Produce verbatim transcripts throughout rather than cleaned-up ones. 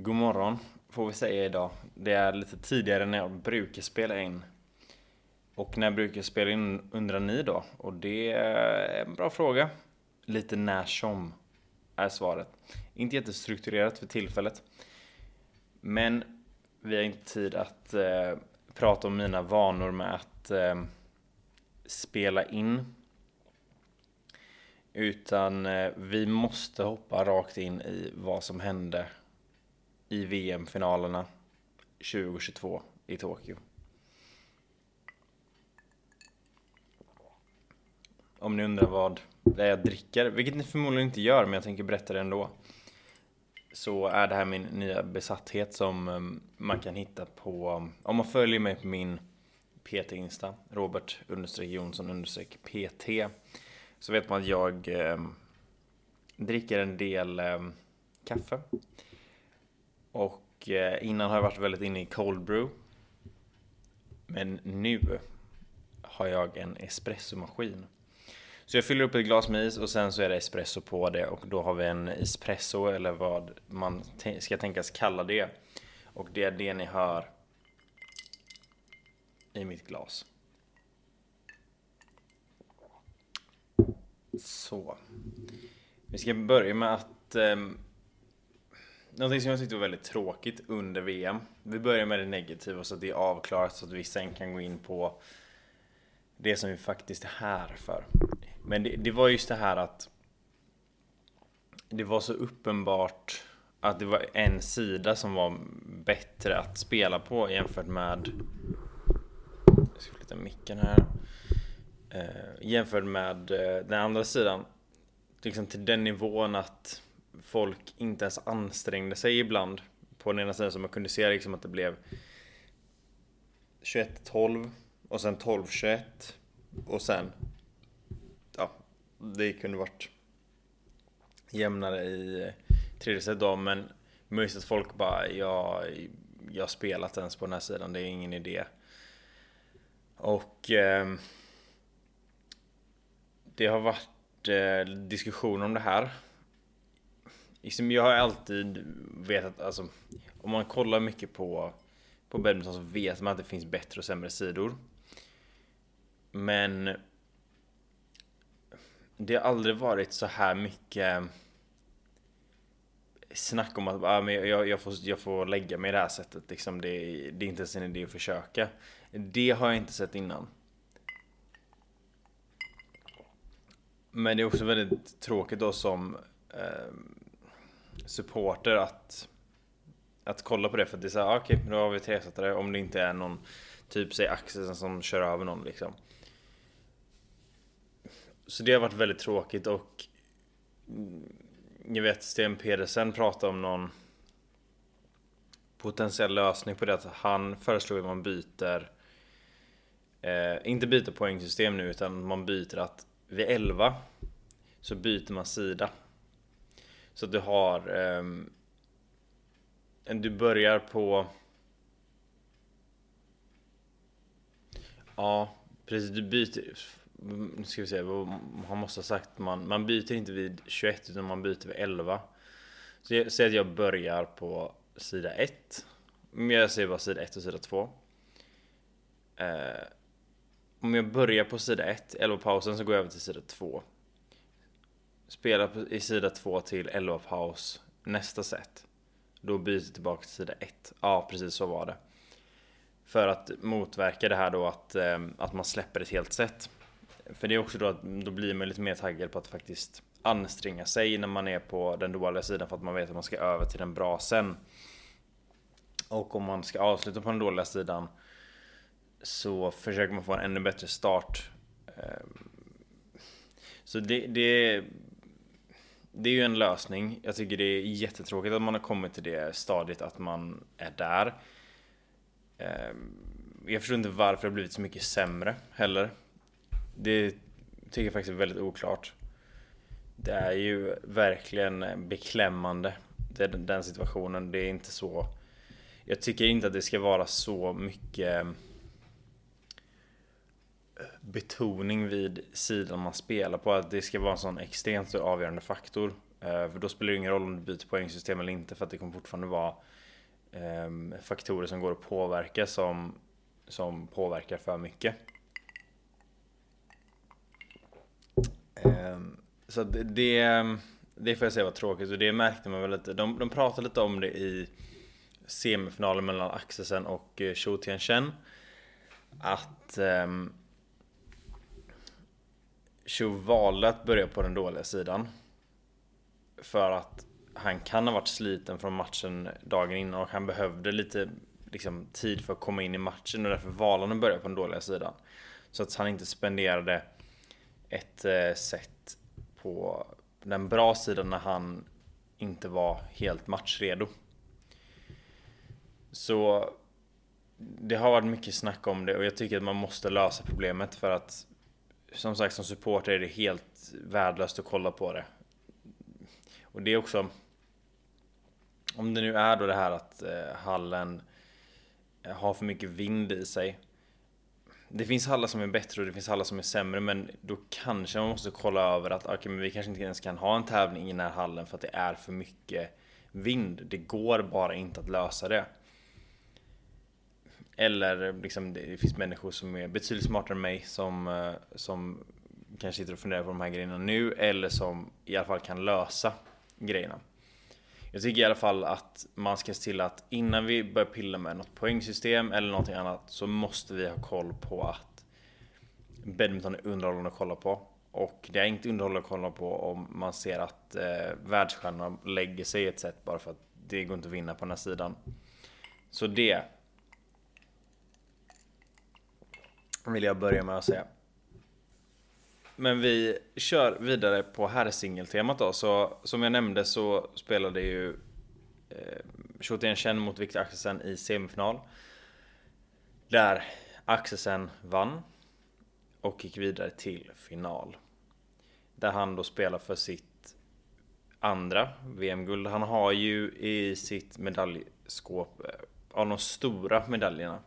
God morgon får vi säga idag. Det är lite tidigare när jag brukar spela in. Och när jag brukar spela in undrar ni då. Och det är en bra fråga. Lite när som är svaret. Inte jättestrukturerat för tillfället. Men vi har inte tid att eh, prata om mina vanor med att eh, spela in. Utan eh, vi måste hoppa rakt in i vad som hände i V M-finalerna tjugo tjugotvå i Tokyo. Om ni undrar vad det är jag dricker, vilket ni förmodligen inte gör, men jag tänker berätta det ändå, så är det här min nya besatthet som man kan hitta på, om man följer mig på min P T-insta, Robert-Jonsson-P T, så vet man att jag eh, dricker en del eh, kaffe. Och innan har jag varit väldigt inne i cold brew. Men nu har jag en espressomaskin. Så jag fyller upp ett glas med is och sen så är det espresso på det. Och då har vi en espresso, eller vad man te- ska tänkas kalla det. Och det är det ni hör i mitt glas. Så. Vi ska börja med att... Um, Någonting som jag tyckte var väldigt tråkigt under V M. Vi börjar med det negativa så att det är avklarat, så att vi sen kan gå in på det som vi faktiskt är här för. Men det, det var just det här att det var så uppenbart att det var en sida som var bättre att spela på jämfört med... Jag ska flytta micken här. Eh, jämfört med den andra sidan. Liksom till den nivån att... folk inte ens ansträngde sig ibland på den ena sidan, som man kunde se liksom att det blev tjugoett tolv och sen tolv tjugoett och sen ja, det kunde varit jämnare i tredje set då, men möjligt att folk bara ja, jag har spelat ens på den här sidan, det är ingen idé. Och eh, det har varit eh, diskussion om det här. Jag har alltid vetat, alltså, om man kollar mycket på, på badminton så vet man att det finns bättre och sämre sidor. Men det har aldrig varit så här mycket snack om att ah, jag, jag, får, jag får lägga mig i det här sättet. Liksom det, det är inte ens en idé att försöka. Det har jag inte sett innan. Men det är också väldigt tråkigt då som... Eh, supporter att att kolla på det, för att det är så här, okej, okay, nu har vi tresattare, om det inte är någon typ, säg Axelsen som kör över någon liksom. Så det har varit väldigt tråkigt. Och jag vet Sten Pedersen pratade om någon potentiell lösning på det, att han föreslog att man byter eh, inte byter poängsystem nu, utan man byter att vid elva så byter man sida. Så du har... Um, du börjar på... Ja, precis. Du byter... Nu ska vi se vad han måste ha sagt. Man, man byter inte vid tjugoett utan man byter vid elva. Så jag säger att jag börjar på sida ett. Men jag säger bara sida ett och sida två. Uh, om jag börjar på sida ett, elva pausen, så går jag över till sida två. Spela i sida två till elva paus nästa set. Då byter jag tillbaka till sida ett. Ja, precis så var det. För att motverka det här då att, att man släpper ett helt set. För det är också då att då blir man lite mer taggad på att faktiskt anstränga sig när man är på den dåliga sidan, för att man vet att man ska över till den bra sen. Och om man ska avsluta på den dåliga sidan så försöker man få en ännu bättre start. Så det... det Det är ju en lösning. Jag tycker det är jättetråkigt att man har kommit till det stadiet att man är där. Jag förstår inte varför det har blivit så mycket sämre heller. Det tycker jag faktiskt är väldigt oklart. Det är ju verkligen beklämmande, den situationen. Det är inte så... Jag tycker inte att det ska vara så mycket betoning vid sidan man spelar på, att det ska vara en sån extremt avgörande faktor. För då spelar det ingen roll om du byter poängsystem eller inte, för att det kommer fortfarande vara eh, faktorer som går att påverka som, som påverkar för mycket. Eh, så det, det, det får jag säga var tråkigt, och det märkte man väl lite. De, de pratade lite om det i semifinalen mellan Axelsen och Chou Tien Chen, att eh, Chou valde att börja på den dåliga sidan. För att han kan ha varit sliten från matchen dagen innan, och han behövde lite liksom, tid för att komma in i matchen, och därför valde han att börja på den dåliga sidan. Så att han inte spenderade ett eh, set på den bra sidan när han inte var helt matchredo. Så det har varit mycket snack om det, och jag tycker att man måste lösa problemet, för att som sagt som supporter är det helt värdelöst att kolla på det. Och det är också, om det nu är då det här att eh, hallen har för mycket vind i sig. Det finns hallar som är bättre och det finns hallar som är sämre, men då kanske man måste kolla över att okay, men vi kanske inte ens kan ha en tävling i den här hallen för att det är för mycket vind. Det går bara inte att lösa det. Eller liksom, det finns människor som är betydligt smartare än mig som, som kanske sitter och funderar på de här grejerna nu, eller som i alla fall kan lösa grejerna. Jag tycker i alla fall att man ska se till att innan vi börjar pilla med något poängsystem eller någonting annat, så måste vi ha koll på att badminton är underhållande att kolla på. Och det är inte underhållande att kolla på om man ser att eh, världsstjärnorna lägger sig i ett sätt bara för att det går inte att vinna på den här sidan. Så det vill jag börja med att säga. Men vi kör vidare på här singeltemat då. Så som jag nämnde så spelade ju eh, Chou Tien Chen mot Viktor Axelsen i semifinal, där Axelsen vann och gick vidare till final, där han då spelar för sitt andra V M-guld. Han har ju i sitt medaljskåp av de stora medaljerna,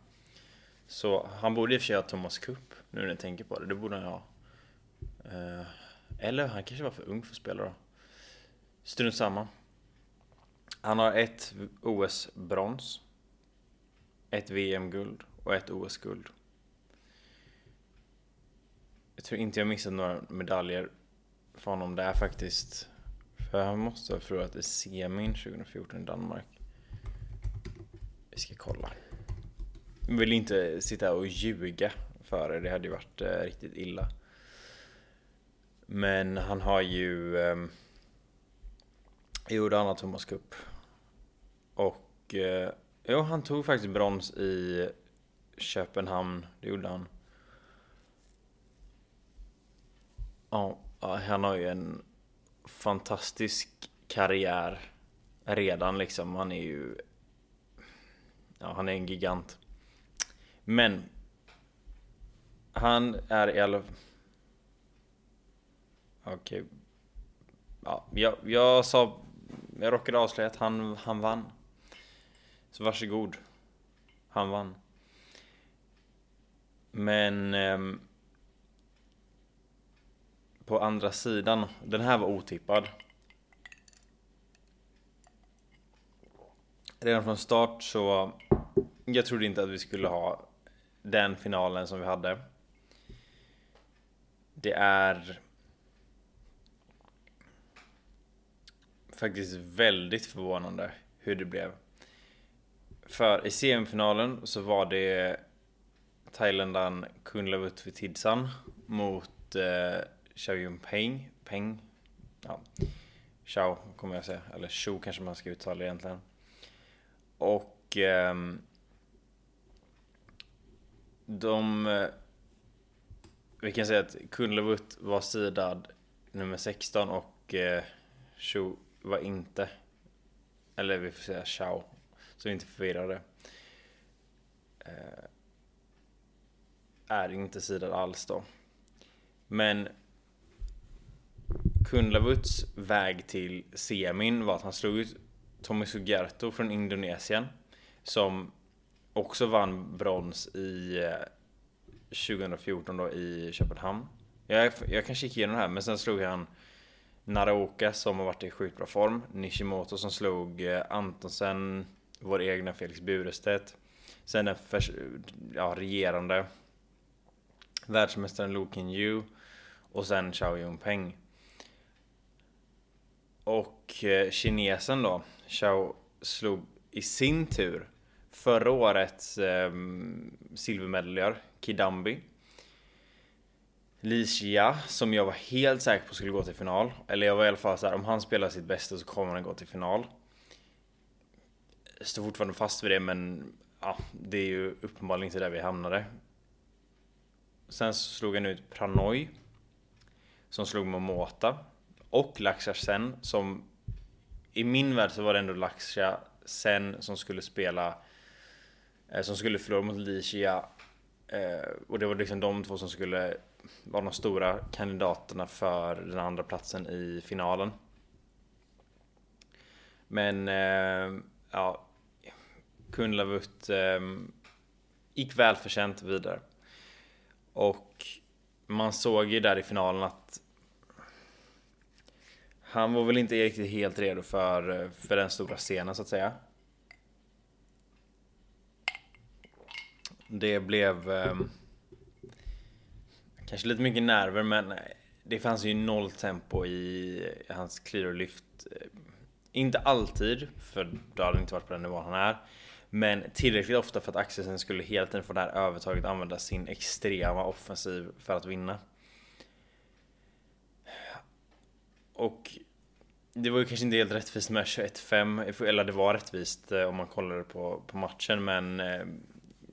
så han borde i och för sig ha Thomas Cup nu när jag tänker på det. Det borde han ha. Eller han kanske var för ung för att spela då. Strunt samma. Han har ett O S-brons, ett V M-guld och ett O S-guld. Jag tror inte jag missat några medaljer från honom där faktiskt. För han måste ha förlorat i semin tjugo fjorton i Danmark. Vi ska kolla. Jag vill inte sitta och ljuga för det. Det hade ju varit eh, riktigt illa. Men han har ju eh, gjorde han Thomas Cup. Och eh, jo, han tog faktiskt brons i Köpenhamn. Det gjorde han. Ja, han har ju en fantastisk karriär redan liksom. Han är ju ja, han är en gigant. Men han är i alla Okej, ja, jag, jag sa, jag rockade avslöja att han, han vann. Så varsågod, han vann. Men eh, på andra sidan, den här var otippad. Redan från start så, jag trodde inte att vi skulle ha den finalen som vi hade. Det är faktiskt väldigt förvånande hur det blev. För i semifinalen så var det thailändaren Kunlavut Vitidsarn mot eh, Xiao Yongpeng. Peng. Ja. Xiao kommer jag säga. Eller Chou kanske man ska uttala egentligen. Och eh, de vi kan säga att Kunlavut var sidad nummer sexton och eh, Chou var inte, eller vi får säga Xiao, så vi inte förvirrar det, eh, är inte sidad alls då. Men Kunlavuts väg till semin var att han slog ut Tommy Sugerto från Indonesien, som också vann brons i tjugo fjorton då i Köpenhamn. Jag, jag kanske gick igenom det här, men sen slog han Naraoka som har varit i sjukt bra form. Nishimoto som slog Antonsen, vår egna Felix Burestedt. Sen den förs- ja, regerande världsmästaren Loh Kean Yew. Och sen Xiao Yongpeng. Och eh, kinesen då, Xiao slog i sin tur förra årets eh, silvermedaljör Kidambi Srikanth, som jag var helt säker på skulle gå till final. Eller jag var i alla fall så här, om han spelar sitt bästa så kommer han gå till final. Jag står fortfarande fast vid det, men ja, det är ju uppenbarligen inte där vi hamnade. Sen så slog han ut Pranoy som slog Momota och Laksha Sen, som i min värld så var det ändå Laksha Sen som skulle spela eh, som skulle förlora mot Lee Chong Wei, eh, och det var liksom de två som skulle vara de stora kandidaterna för den andra platsen i finalen. Men eh, ja, Kunlavut eh, gick välförtjänt vidare. Och man såg ju där i finalen att han var väl inte riktigt helt redo för, för den stora scenen så att säga. Det blev eh, kanske lite mycket nerver, men det fanns ju noll tempo i hans clear och lyft. Inte alltid, för då hade han inte varit på den nivån han är. Men tillräckligt ofta för att Axelsen skulle hela tiden få det här övertaget, använda sin extrema offensiv för att vinna. Och det var ju kanske inte helt rättvist med tjugoett fem, eller det var rättvist om man kollade på, på matchen, men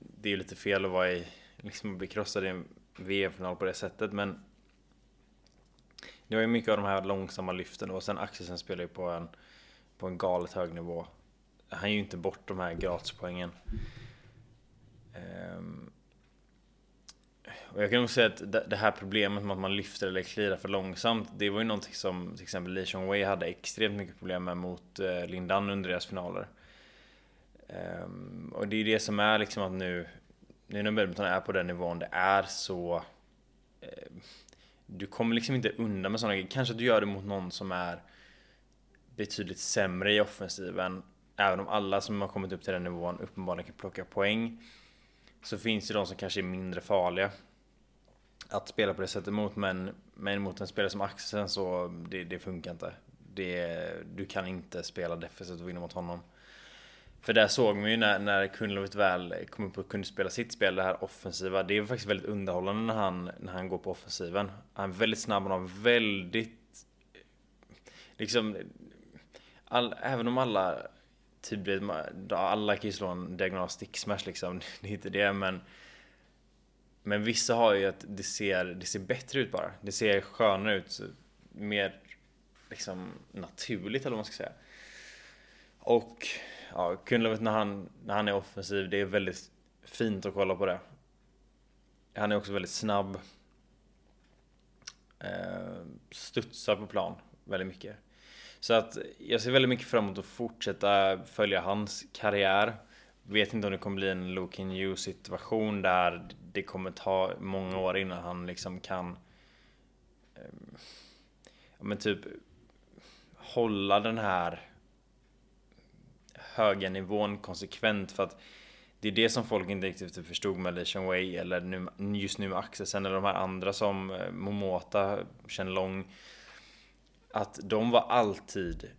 det är ju lite fel att vara i, liksom bli krossad i en V M-final på det sättet. Men det var ju mycket av de här långsamma lyften, och sen Axelsen spelar ju på en, på en galet hög nivå. Han är ju inte bort de här gratispoängen. Um, och jag kan nog säga att det här problemet med att man lyfter eller klirar för långsamt, det var ju någonting som till exempel Lee Chong Wei hade extremt mycket problem med mot uh, Lindan under deras finaler. Um, och det är det som är liksom att nu, nu när badminton är på den nivån det är, så uh, du kommer liksom inte undan med sådana grejer. Kanske att du gör det mot någon som är betydligt sämre i offensiven. Även om alla som har kommit upp till den nivån uppenbarligen kan plocka poäng, så finns det de som kanske är mindre farliga att spela på det sättet mot. Men, men mot en spelare som Axelsen, så det, det funkar inte. Det, du kan inte spela defensivt och vinna mot honom. För där såg man ju när, när Kunlavut väl kom upp och kunde spela sitt spel, det här offensiva. Det är faktiskt väldigt underhållande när han, när han går på offensiven. Han är väldigt snabb, han har väldigt... Liksom, all, även om alla... Typ alla kan ju slå en diagonal sticksmash liksom, det är inte det, men men vissa har ju att det ser, det ser bättre ut bara, det ser skönare ut, mer liksom naturligt eller vad man ska säga. Och ja, Kunlavut när han, när han är offensiv, det är väldigt fint att kolla på det. Han är också väldigt snabb, eh, studsar på plan väldigt mycket. Så att jag ser väldigt mycket fram emot att fortsätta följa hans karriär. Vet inte om det kommer bli en Loh Kean Yew-situation där det kommer ta många år innan han liksom kan eh, men typ hålla den här höga nivån konsekvent. För att det är det som folk inte riktigt förstod med Lee Chong Wei, eller nu, just nu med Axelsen, eller de här andra som Momota, Chen Long. Att de var alltid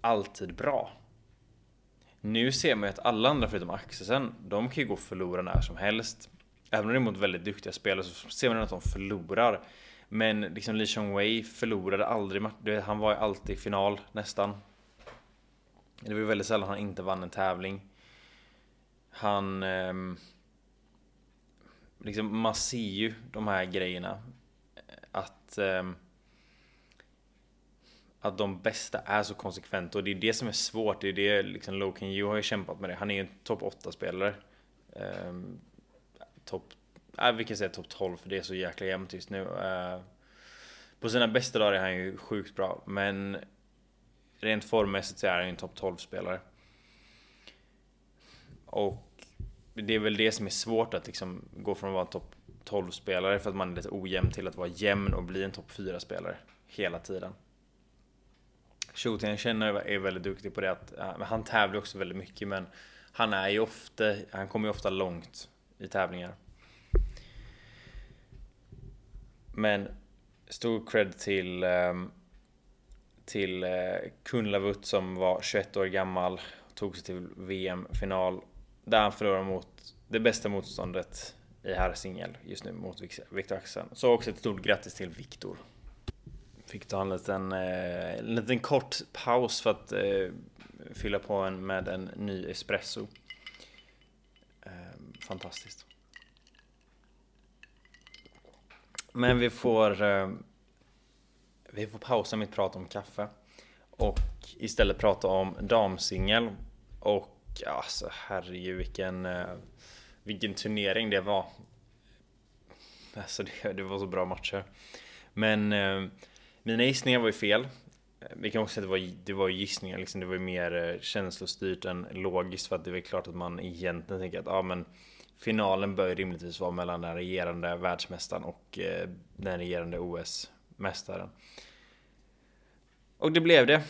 alltid bra. Nu ser man ju att alla andra förutom Axelsen, de kan ju gå och förlora när som helst. Även om de är mot väldigt duktiga spelare så ser man att de förlorar. Men liksom Lee Chong Wei förlorade aldrig. Han var ju alltid i final nästan. Det var väldigt sällan han inte vann en tävling. Han liksom, man ser ju de här grejerna att att de bästa är så konsekventa, och det är det som är svårt. Det är det liksom Loh Kean Yew har ju kämpat med det. Han är ju en topp åtta spelare. Ehm, topp, äh, vi kan säga topp tolv, för det är så jäkla jämnt just nu. Ehm, på sina bästa dagar är han ju sjukt bra, men rent formmässigt så är han ju en topp tolv spelare. Och det är väl det som är svårt, att liksom gå från att vara topp tolv spelare för att man är lite ojämn till att vara jämn och bli en topp fyra spelare hela tiden. Chou Tien Chen är väldigt duktig på det. Att, han tävlar också väldigt mycket, men han, är ju ofta, han kommer ju ofta långt i tävlingar. Men stor cred till, till Kunlavut som var tjugoett år gammal. Tog sig till V M-final. Där han förlorade mot det bästa motståndet i här singel just nu mot Viktor Axelsen. Så också ett stort grattis till Viktor. Fick ta en liten, eh, liten kort paus för att eh, fylla på en med en ny espresso. Eh, fantastiskt. Men vi får eh, vi får pausa mitt prat om kaffe och istället prata om damsingel. Och alltså herregud vilken eh, vilken turnering det var. Alltså det, det var så bra matcher. Men eh, mina gissningar var ju fel. Vi kan också säga att det var, det var gissningar. Liksom, det var ju mer känslostyrt än logiskt. För att det var klart att man egentligen tänker att ah, men, finalen bör rimligtvis vara mellan den regerande världsmästaren och eh, den regerande O S-mästaren. Och det blev det.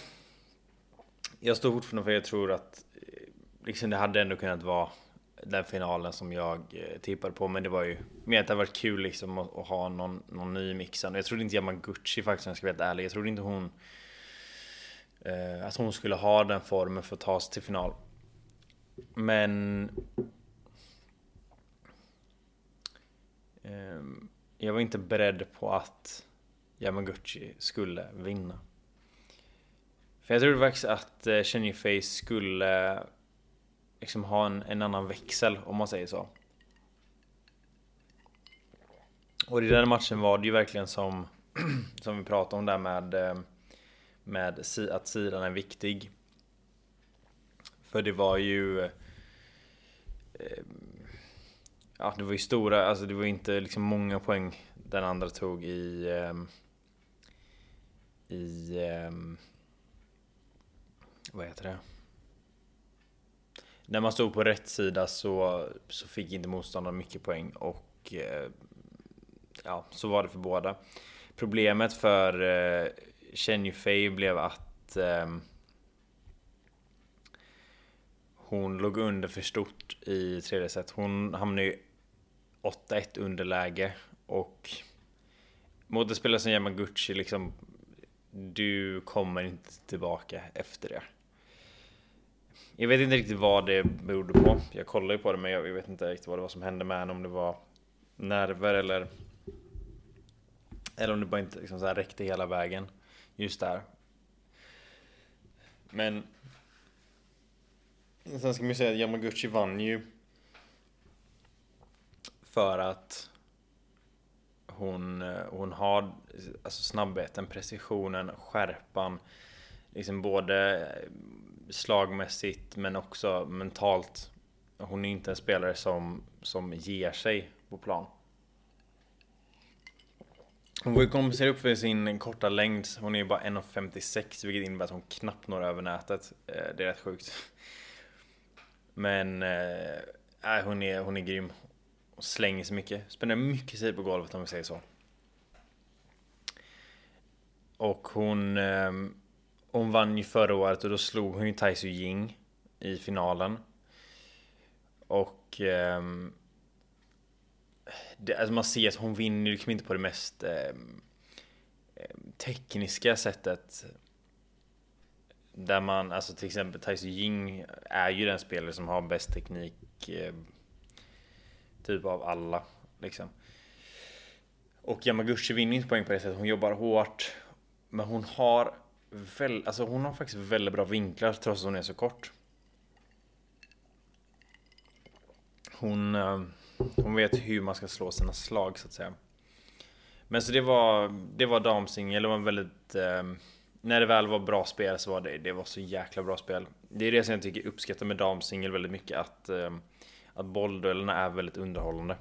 Jag står fortfarande för jag tror att eh, liksom, det hade ändå kunnat vara den finalen som jag tippade på, men det var ju mer att det var kul liksom att, att ha någon, någon ny mixan. Jag trodde inte Yamaguchi faktiskt, jag ska vara ärlig. Jag trodde inte hon eh, att hon skulle ha den formen för att ta sig till final. Men eh, jag var inte beredd på att Yamaguchi skulle vinna. För jag trodde faktiskt att eh, Chen Yufei skulle liksom ha en, en annan växel, om man säger så. Och i den matchen var det ju verkligen som som vi pratade om där med med att sidan är viktig. För det var ju eh, ja, det var ju stora, alltså det var inte liksom många poäng den andra tog i eh, i eh, vad heter det? När man stod på rätt sida så, så fick inte motståndaren mycket poäng och eh, ja, så var det för båda. Problemet för eh, Chen Yufei blev att eh, hon låg under för stort i tredje set. Hon hamnade ju åtta ett underläge och mot en spelare som Yamaguchi liksom, du kommer inte tillbaka efter det. Jag vet inte riktigt vad det berodde på. Jag kollade ju på det, men jag vet inte riktigt vad det var som hände med henne. Om det var nerver eller eller om det bara inte liksom så här räckte hela vägen just där. Men sen ska man ju säga att Yamaguchi vann ju för att hon, hon har alltså snabbheten, precisionen, skärpan. Liksom både slagmässigt men också mentalt. Hon är inte en spelare som, som ger sig på plan. Hon får ju kompensera upp för sin korta längd. Hon är ju bara en komma femtiosex, vilket innebär att hon knappt når över nätet. Det är rätt sjukt. Men äh, hon, är, hon är grym. Hon slänger sig mycket. Spenderar mycket tid på golvet om vi säger så. Och hon... Äh, Hon vann ju förra året och då slog hon ju Tai Tzu-ying i finalen. Och eh, det, alltså man ser att hon vinner liksom inte på det mest eh, tekniska sättet. Där man, alltså till exempel Tai Tzu-ying är ju den spelare som har bäst teknik eh, typ av alla liksom. Och Yamaguchi vinner inte poäng på det sättet. Hon jobbar hårt, men hon har Väl, alltså hon har faktiskt väldigt bra vinklar trots att hon är så kort. Hon, hon vet hur man ska slå sina slag så att säga. Men så det var, det var damsingel. Det var väldigt, eh, när det väl var bra spel så var det, det var så jäkla bra spel. Det är det som jag tycker uppskattar med damsingel väldigt mycket. Att, eh, att bollduellerna är väldigt underhållande.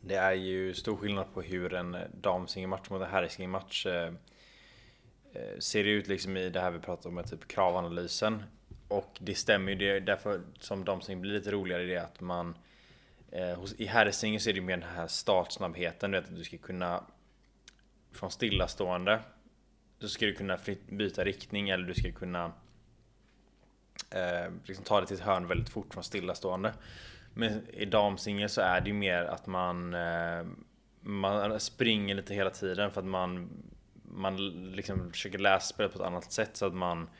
Det är ju stor skillnad på hur en damsingelmatch mot en herrsingelmatch eh, ser det ut liksom i det här vi pratar om med typ kravanalysen. Och det stämmer ju, det därför som damsing blir lite roligare i det att man eh, hos, i herrsingen så är det mer den här startsnabbheten, du vet att du ska kunna från stillastående så ska du kunna fritt byta riktning, eller du ska kunna eh, liksom ta det till ett hörn väldigt fort från stillastående. Men i damsingel så är det ju mer att man, eh, man springer lite hela tiden för att man, man liksom försöker läsa spelet på ett annat sätt, så att man,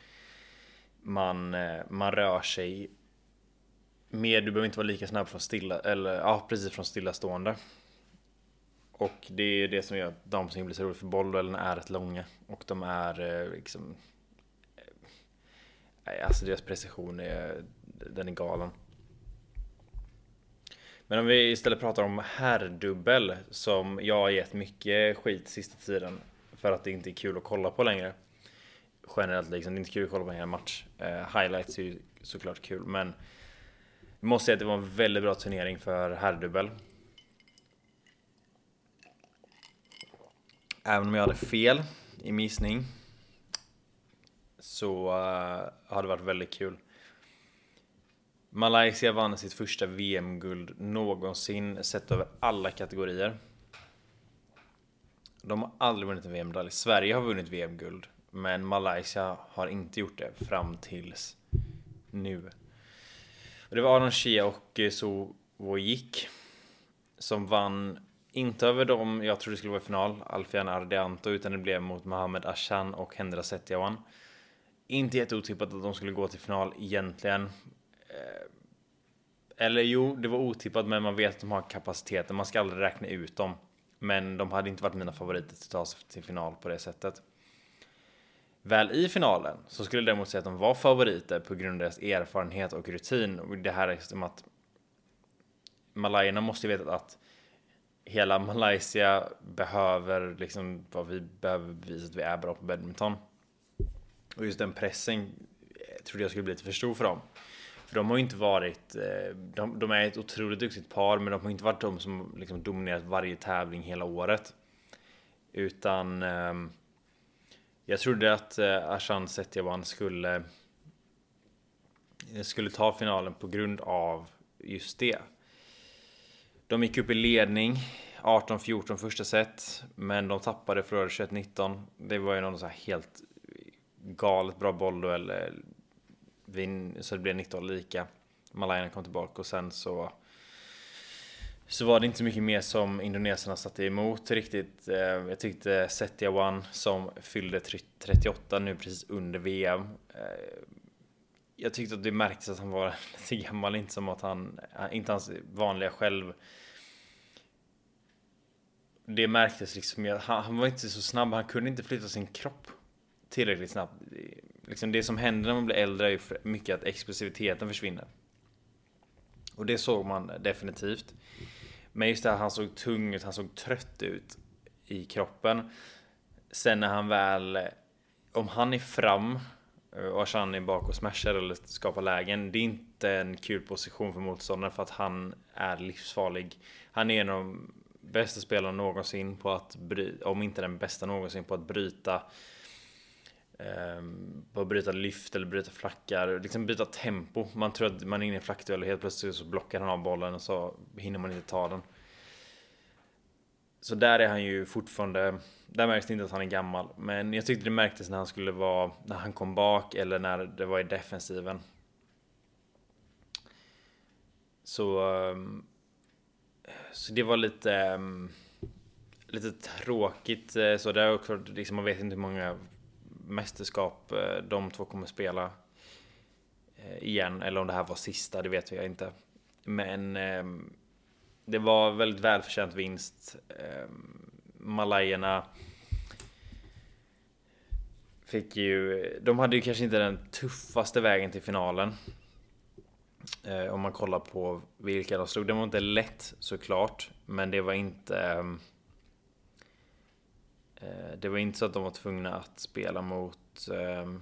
man, eh, man rör sig mer. Du behöver inte vara lika snabb från stilla, eller ja, precis från stillastående. Och det är det som gör att damsingel blir så roligt, för bollduellerna är rätt långa och de är eh, liksom eh, alltså deras precision är, den är galen. Men om vi istället pratar om herrdubbel, som jag har gett mycket skit sista tiden för att det inte är kul att kolla på längre. Generellt liksom, det är inte kul att kolla på en match. Uh, highlights är ju såklart kul, men jag måste säga att det var en väldigt bra turnering för herrdubbel. Även om jag hade fel i min gissning så uh, har det varit väldigt kul. Malaysia vann sitt första V M-guld någonsin sett över alla kategorier. De har aldrig vunnit en V M-medalj. Sverige har vunnit V M-guld, men Malaysia har inte gjort det fram tills nu. Och det var Aron Shia och Soh Wooi Yik som vann, inte över dem jag trodde det skulle vara i final, Alfian Ardianto, utan det blev mot Muhammad Ahsan och Hendra Setiawan. Inte jätteotippat att de skulle gå till final egentligen. Eller jo, det var otippat, men man vet att de har kapaciteten. Man ska aldrig räkna ut dem, men de hade inte varit mina favoriter att ta sig till final på det sättet. Väl i finalen så skulle jag däremot säga att de var favoriter på grund av deras erfarenhet och rutin. Och det här är som att malayerna måste veta att hela Malaysia behöver liksom vad vi behöver visa att vi är bra på badminton. Och just den pressen jag trodde jag skulle bli lite för stor för dem. För de har ju inte varit, de, de är ett otroligt duktigt par, men de har inte varit de som liksom dominerat varje tävling hela året. Utan eh, jag trodde att eh, Ahsan Setiawan skulle, skulle ta finalen på grund av just det. De gick upp i ledning arton fjorton första set, men de tappade för tjugoett nitton. Det var ju någon så här helt galet bra bollduell, Vin, så det blev nitton lika. Malayerna kom tillbaka och sen så så var det inte så mycket mer som indonesierna satte emot riktigt. Jag tyckte Setiawan, som fyllde trettioåtta nu precis under V M, jag tyckte att det märktes att han var lite gammal, inte som att han, inte hans vanliga själv. Det märktes liksom, han var inte så snabb, han kunde inte flytta sin kropp tillräckligt snabbt. Liksom det som händer när man blir äldre är ju mycket att explosiviteten försvinner. Och det såg man definitivt. Men just det här, han såg tung ut, han såg trött ut i kroppen. Sen när han väl, om han är fram och Ahsan är bak och smashar eller skapar lägen, det är inte en kul position för motståndaren, för att han är livsfarlig. Han är en av de bästa spelarna någonsin på att bry- om inte den bästa någonsin på att bryta på att bryta lyft eller bryta flackar, liksom byta tempo. Man tror att man är inne i en flackduell och helt plötsligt så blockar han av bollen och så hinner man inte ta den. Så där är han ju fortfarande, där märks det inte att han är gammal, men jag tyckte det märktes när han skulle vara, när han kom bak eller när det var i defensiven. Så så det var lite lite tråkigt, så där också liksom, man vet inte hur många mästerskap de två kommer spela igen, eller om det här var sista, det vet jag inte. Men eh, det var väldigt välförtjänt vinst. eh, Malayerna fick ju, de hade ju kanske inte den tuffaste vägen till finalen, eh, om man kollar på vilka de slog. Det var inte lätt såklart, men det var inte eh, det var inte så att de var tvungna att spela mot... Eh,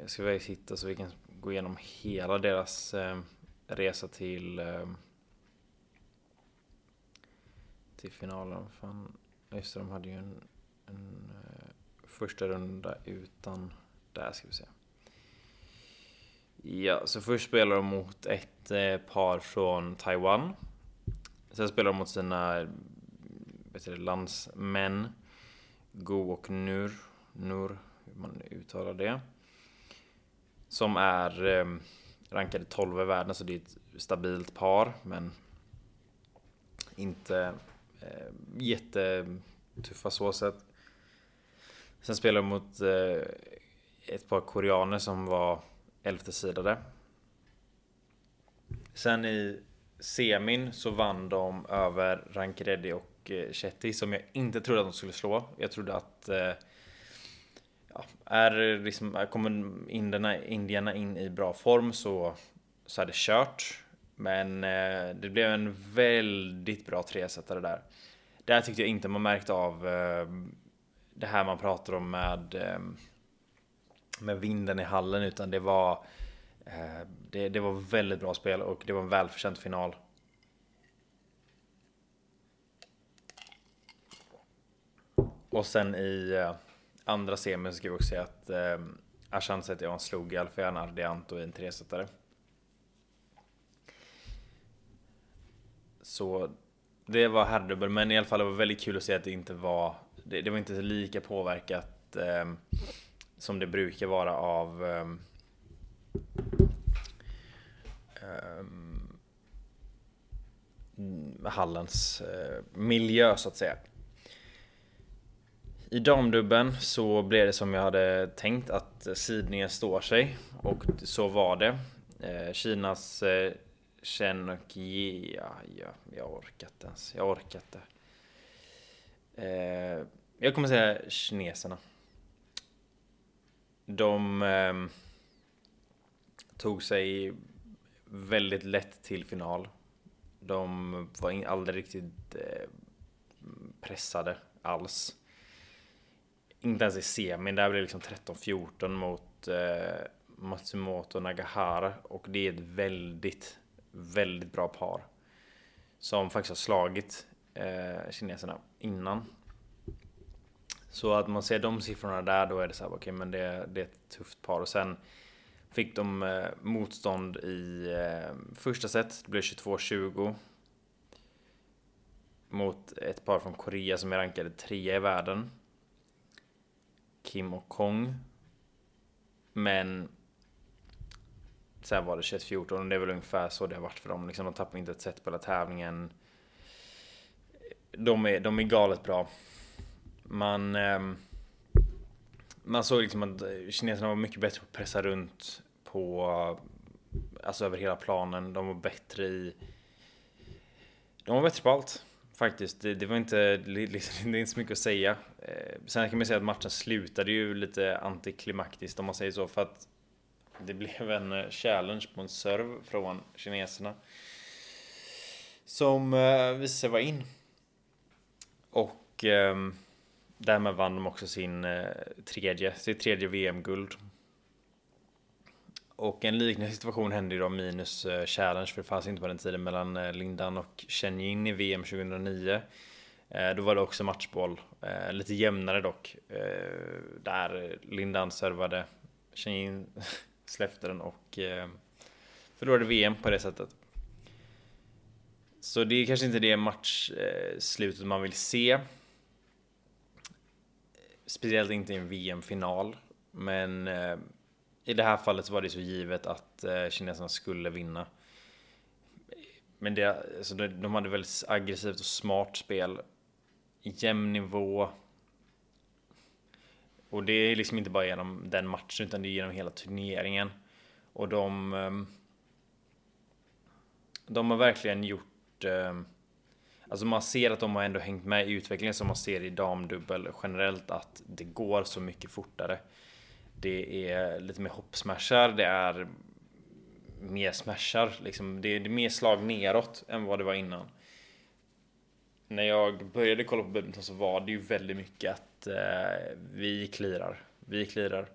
jag ska väl hitta så vi kan gå igenom hela deras eh, resa till eh, till finalen. Fan, just det, de hade ju en, en eh, första runda utan... Där ska vi se. Ja, så först spelar de mot ett eh, par från Taiwan. Sen spelar de mot sina... landsmän, Gook Nur, Nur, hur man uttalar det, som är eh, rankade tolv i världen, så det är ett stabilt par, men inte eh, jättetuffa så sätt. Sen spelade de mot eh, ett par koreaner som var elfte sidade. Sen i semin så vann de över Rankredi och Chetty, som jag inte trodde att de skulle slå. Jag trodde att eh, ja, är liksom, kommer indierna, indierna in i bra form så, så är det kört. Men eh, det blev en väldigt bra tresättare där. Där tyckte jag inte man märkt av eh, det här man pratar om med, eh, med vinden i hallen, utan det var... Det, det var väldigt bra spel och det var en välförtjänt final. Och sen i andra semin ska vi också säga att eh, Aron Shia slog Alfian Ardianto i en tresättare. Så det var herrdubbel, men i alla fall det var väldigt kul att se att det inte var det, det var inte lika påverkat eh, som det brukar vara av eh, Um, Hallens uh, miljö så att säga. I damdubben så blev det som jag hade tänkt, att sidningen står sig, och så var det. uh, Kinas uh, Chen och Yea, ja, jag orkat ens jag orkat det uh, jag kommer säga kineserna. De uh, tog sig väldigt lätt till final. De var aldrig riktigt pressade alls. Inte ens i semin. Där blev det liksom tretton fjorton mot eh, Matsumoto Nagahara. Och det är ett väldigt, väldigt bra par. Som faktiskt har slagit eh, kineserna innan. Så att man ser de siffrorna där, då är det så här, okej, okay, men det, det är ett tufft par. Och sen fick de eh, motstånd i eh, första set. Det blev tjugotvå tjugo mot ett par från Korea som är rankade trea i världen, Kim och Kong. Men sen var det tjugoett fjorton, och det är väl ungefär så det har varit för dem. Liksom, de tappar inte ett set på hela tävlingen. De är, de är galet bra. Man... Eh, Man såg liksom att kineserna var mycket bättre på att pressa runt på, alltså över hela planen. De var bättre i, de var bättre på allt faktiskt. Det, det var inte, liksom, det är inte så mycket att säga. Eh, sen kan man säga att matchen slutade ju lite antiklimaktiskt, om man säger så, för att det blev en challenge på en serve från kineserna som eh, visade sig vara in. Och... Eh, därmed vann de också sin eh, tredje, sitt tredje V M-guld. Och en liknande situation hände ju då minus eh, challenge, för det fanns inte på den tiden, mellan eh, Lindan och Chen Ying i V M tjugohundranio. Eh, då var det också matchboll, eh, lite jämnare dock. Eh, där Lindan servade, Chen Ying släppte den och eh, förlorade V M på det sättet. Så det är kanske inte det matchslutet eh, man vill se. Speciellt inte i en V M-final. Men eh, i det här fallet så var det så givet att eh, kineserna skulle vinna. Men det, alltså, de hade väldigt aggressivt och smart spel. Jämn nivå. Och det är liksom inte bara genom den matchen, utan det är genom hela turneringen. Och de... Eh, de har verkligen gjort... Eh, Alltså man ser att de har ändå hängt med i utvecklingen, som man ser i damdubbel generellt, att det går så mycket fortare. Det är lite mer hoppsmashar, det är mer smashar, liksom. Det är mer slag neråt än vad det var innan. När jag började kolla på badminton så var det ju väldigt mycket att eh, vi klirar, vi klirar.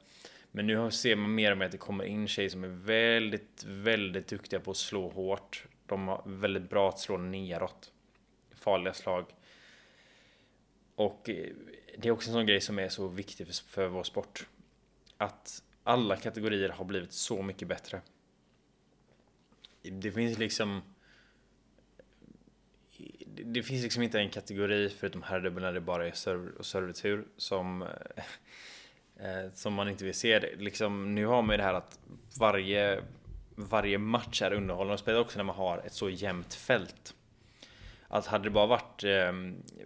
Men nu ser man mer och mer att det kommer in tjejer som är väldigt, väldigt duktiga på att slå hårt. De har väldigt bra att slå neråt. Farliga slag. Och det är också en sån grej som är så viktig för, för vår sport. Att alla kategorier har blivit så mycket bättre. Det finns liksom... det finns liksom inte en kategori förutom herrdubben när det bara är server och servitur som eh, som man inte vill se. Det. Liksom, nu har man ju det här att varje varje match är underhållande, och spelar också när man har ett så jämnt fält. Att hade det bara varit eh,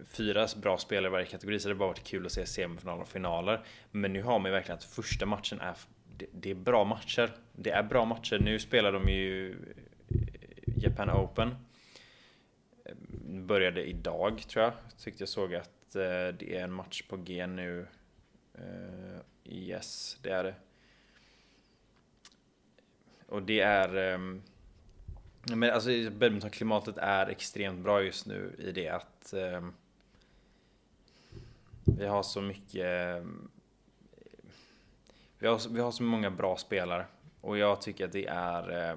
fyra bra spelare i varje kategori så hade det bara varit kul att se semifinaler och finaler. Men nu har man ju verkligen att första matchen är det, det är bra matcher. Det är bra matcher. Nu spelar de ju Japan Open. Började idag tror jag. Tyckte jag såg att eh, det är en match på G nu. Eh, yes, det är det. Och det är... Eh, men alltså badmintonklimatet är extremt bra just nu i det att eh, vi har så mycket... Vi har, vi har så många bra spelare. Och jag tycker att det är... Eh,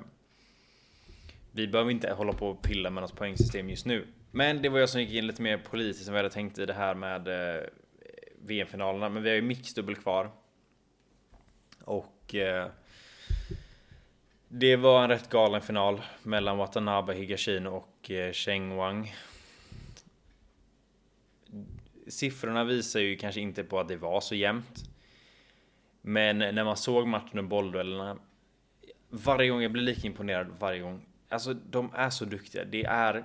vi behöver inte hålla på och pilla med något poängsystem just nu. Men det var jag som gick in lite mer politiskt som vi hade tänkt i det här med eh, V M-finalerna. Men vi har ju mixdubbel kvar. Och eh, det var en rätt galen final mellan Watanabe Higashino och eh, Cheng Wang. Siffrorna visar ju kanske inte på att det var så jämnt. Men när man såg matchen och bollduellerna, varje gång jag blir lika imponerad varje gång. Alltså de är så duktiga. Det är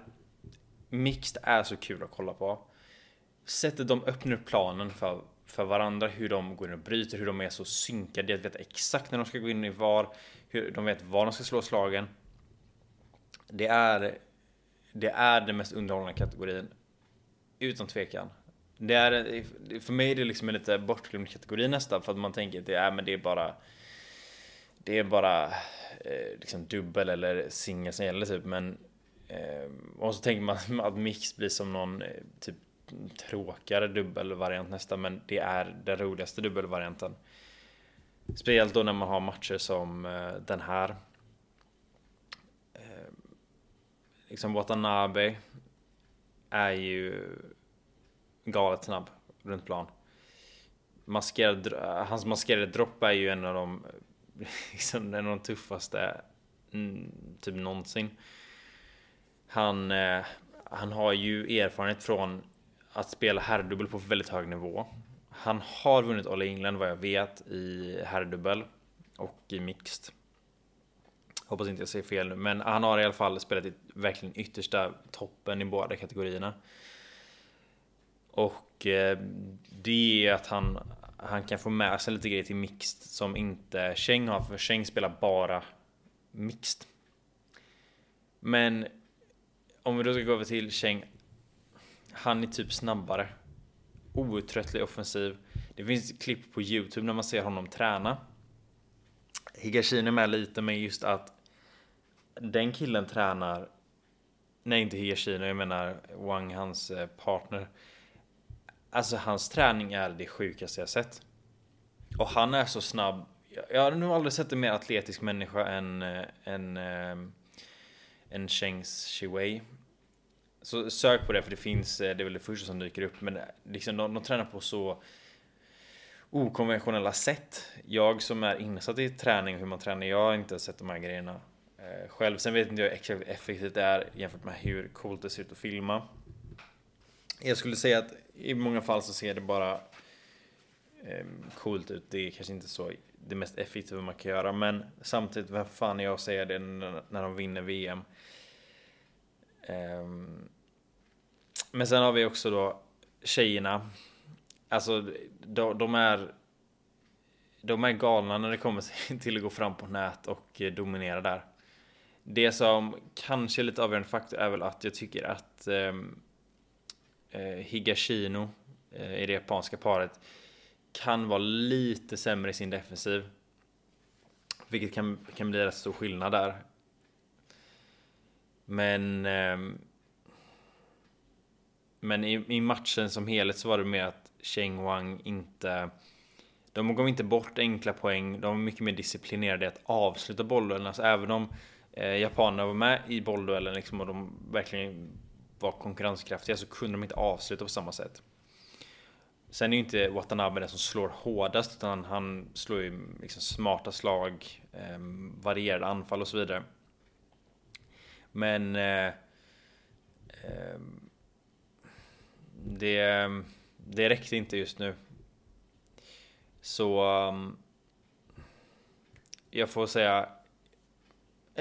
mixed är så kul att kolla på. Sättet de öppnar upp planen för, för varandra, hur de går in och bryter, hur de är så synkade, de vet exakt när de ska gå in i var, hur de vet var de ska slå slagen. Det är det är den mest underhållande kategorin utan tvekan. Det är, för mig är det liksom en lite bortglömd kategori nästan, för att man tänker att det är, men det är bara det är bara eh, liksom dubbel eller singel som gäller typ, men eh, och så tänker man att mix blir som någon eh, typ tråkigare dubbelvariant nästan, men det är den roligaste dubbelvarianten. Speciellt då när man har matcher som eh, den här eh, liksom Watanabe är ju galet snabb runt plan. Maskerad, hans maskerade dropp är ju en av de liksom, en av de tuffaste typ någonsin. Han, eh, han har ju erfarenhet från att spela herrdubbel på väldigt hög nivå. Han har vunnit All England vad jag vet i herrdubbel och i mixed. Hoppas inte jag säger fel nu, men han har i alla fall spelat i verkligen yttersta toppen i båda kategorierna. Och eh, det är att han, han kan få med sig lite grejer till mixed som inte Cheng har, för Cheng spelar bara mixed. Men om vi då ska gå över till Cheng, han är typ snabbare, outtröttlig, offensiv. Det finns klipp på YouTube när man ser honom träna. Higashino är med lite, men just att den killen tränar, nej inte Higashino, jag menar Wang, hans partner. Alltså hans träning är det sjukaste jag sett. Och han är så snabb. Jag har nog aldrig sett en mer atletisk människa än en en Zheng Siwei. Så sök på det, för det finns, det är väl det första som dyker upp, men liksom de, de tränar på så okonventionella sätt. Jag som är insatt i träning och hur man tränar, jag har inte sett de här grejerna själv. Sen vet inte jag exakt hur effektivt det är jämfört med hur coolt det ser ut att filma. Jag skulle säga att i många fall så ser det bara eh, coolt ut. Det är kanske inte så det mest effektiva man kan göra. Men samtidigt, vem fan är jag säger det när de vinner V M? Eh, men sen har vi också då tjejerna. Alltså de, de är de är galna när det kommer till att gå fram på nät och dominera där. Det som kanske är lite avgörande faktor är väl att jag tycker att eh, Higashino i det japanska paret kan vara lite sämre i sin defensiv, vilket kan, kan bli rätt stor skillnad där. Men men i, i matchen som helhet så var det med att Cheng Wang inte, de gav inte bort enkla poäng, de var mycket mer disciplinerade att avsluta bollduellen. Alltså även om eh, japanerna var med i bollduellen liksom, och de verkligen var konkurrenskraftiga, så kunde de inte avsluta på samma sätt. Sen är ju inte Watanabe den som slår hårdast, utan han slår ju liksom smarta slag, eh, varierade anfall och så vidare. Men eh, eh, det, det räckte inte just nu. Så um, jag får säga,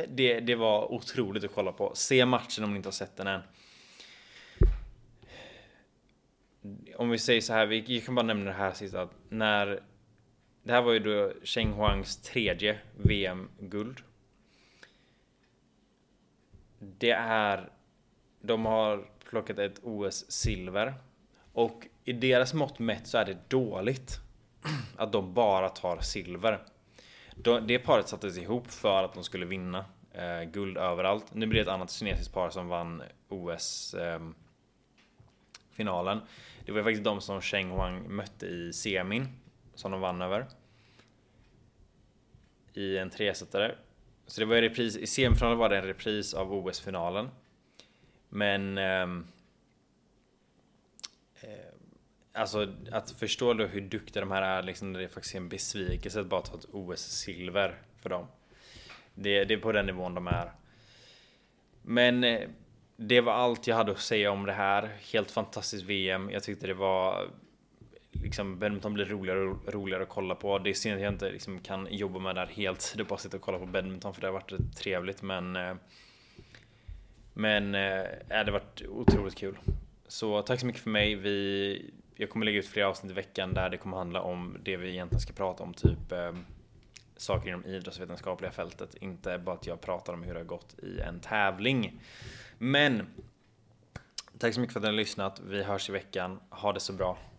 det, det var otroligt att kolla på. Se matchen om ni inte har sett den än. Om vi säger så här, vi, vi kan bara nämna det här sista, att när, det här var ju då Cheng Wangs tredje V M-guld. Det är, de har plockat ett O S-silver, och i deras mått mätt så är det dåligt att de bara tar silver. De, det paret sattes ihop för att de skulle vinna eh, guld överallt. Nu blir det ett annat kinesiskt par som vann O S-finalen. Eh, det var faktiskt de som Cheng Wang mötte i semin, som de vann över i en tresättare. Så det var en repris, i semifinalen var det en repris av O S-finalen. Men eh, alltså att förstå då hur duktiga de här är, liksom, det är faktiskt en besvikelse att bara ta ett O S-silver för dem. Det, det är på den nivån de är. Men eh, det var allt jag hade att säga om det här. Helt fantastiskt V M. Jag tyckte det var, liksom, badminton blir roligare och roligare att kolla på. Det är synd att jag inte liksom kan jobba med det här helt. Det bara sitta och kolla på badminton, för det har varit trevligt. Men, men äh, det har varit otroligt kul. Så tack så mycket för mig. Vi, jag kommer lägga ut flera avsnitt i veckan där det kommer handla om det vi egentligen ska prata om. Typ äh, saker inom idrottsvetenskapliga fältet. Inte bara att jag pratar om hur det har gått i en tävling. Men tack så mycket för att ni har lyssnat. Vi hörs i veckan. Ha det så bra.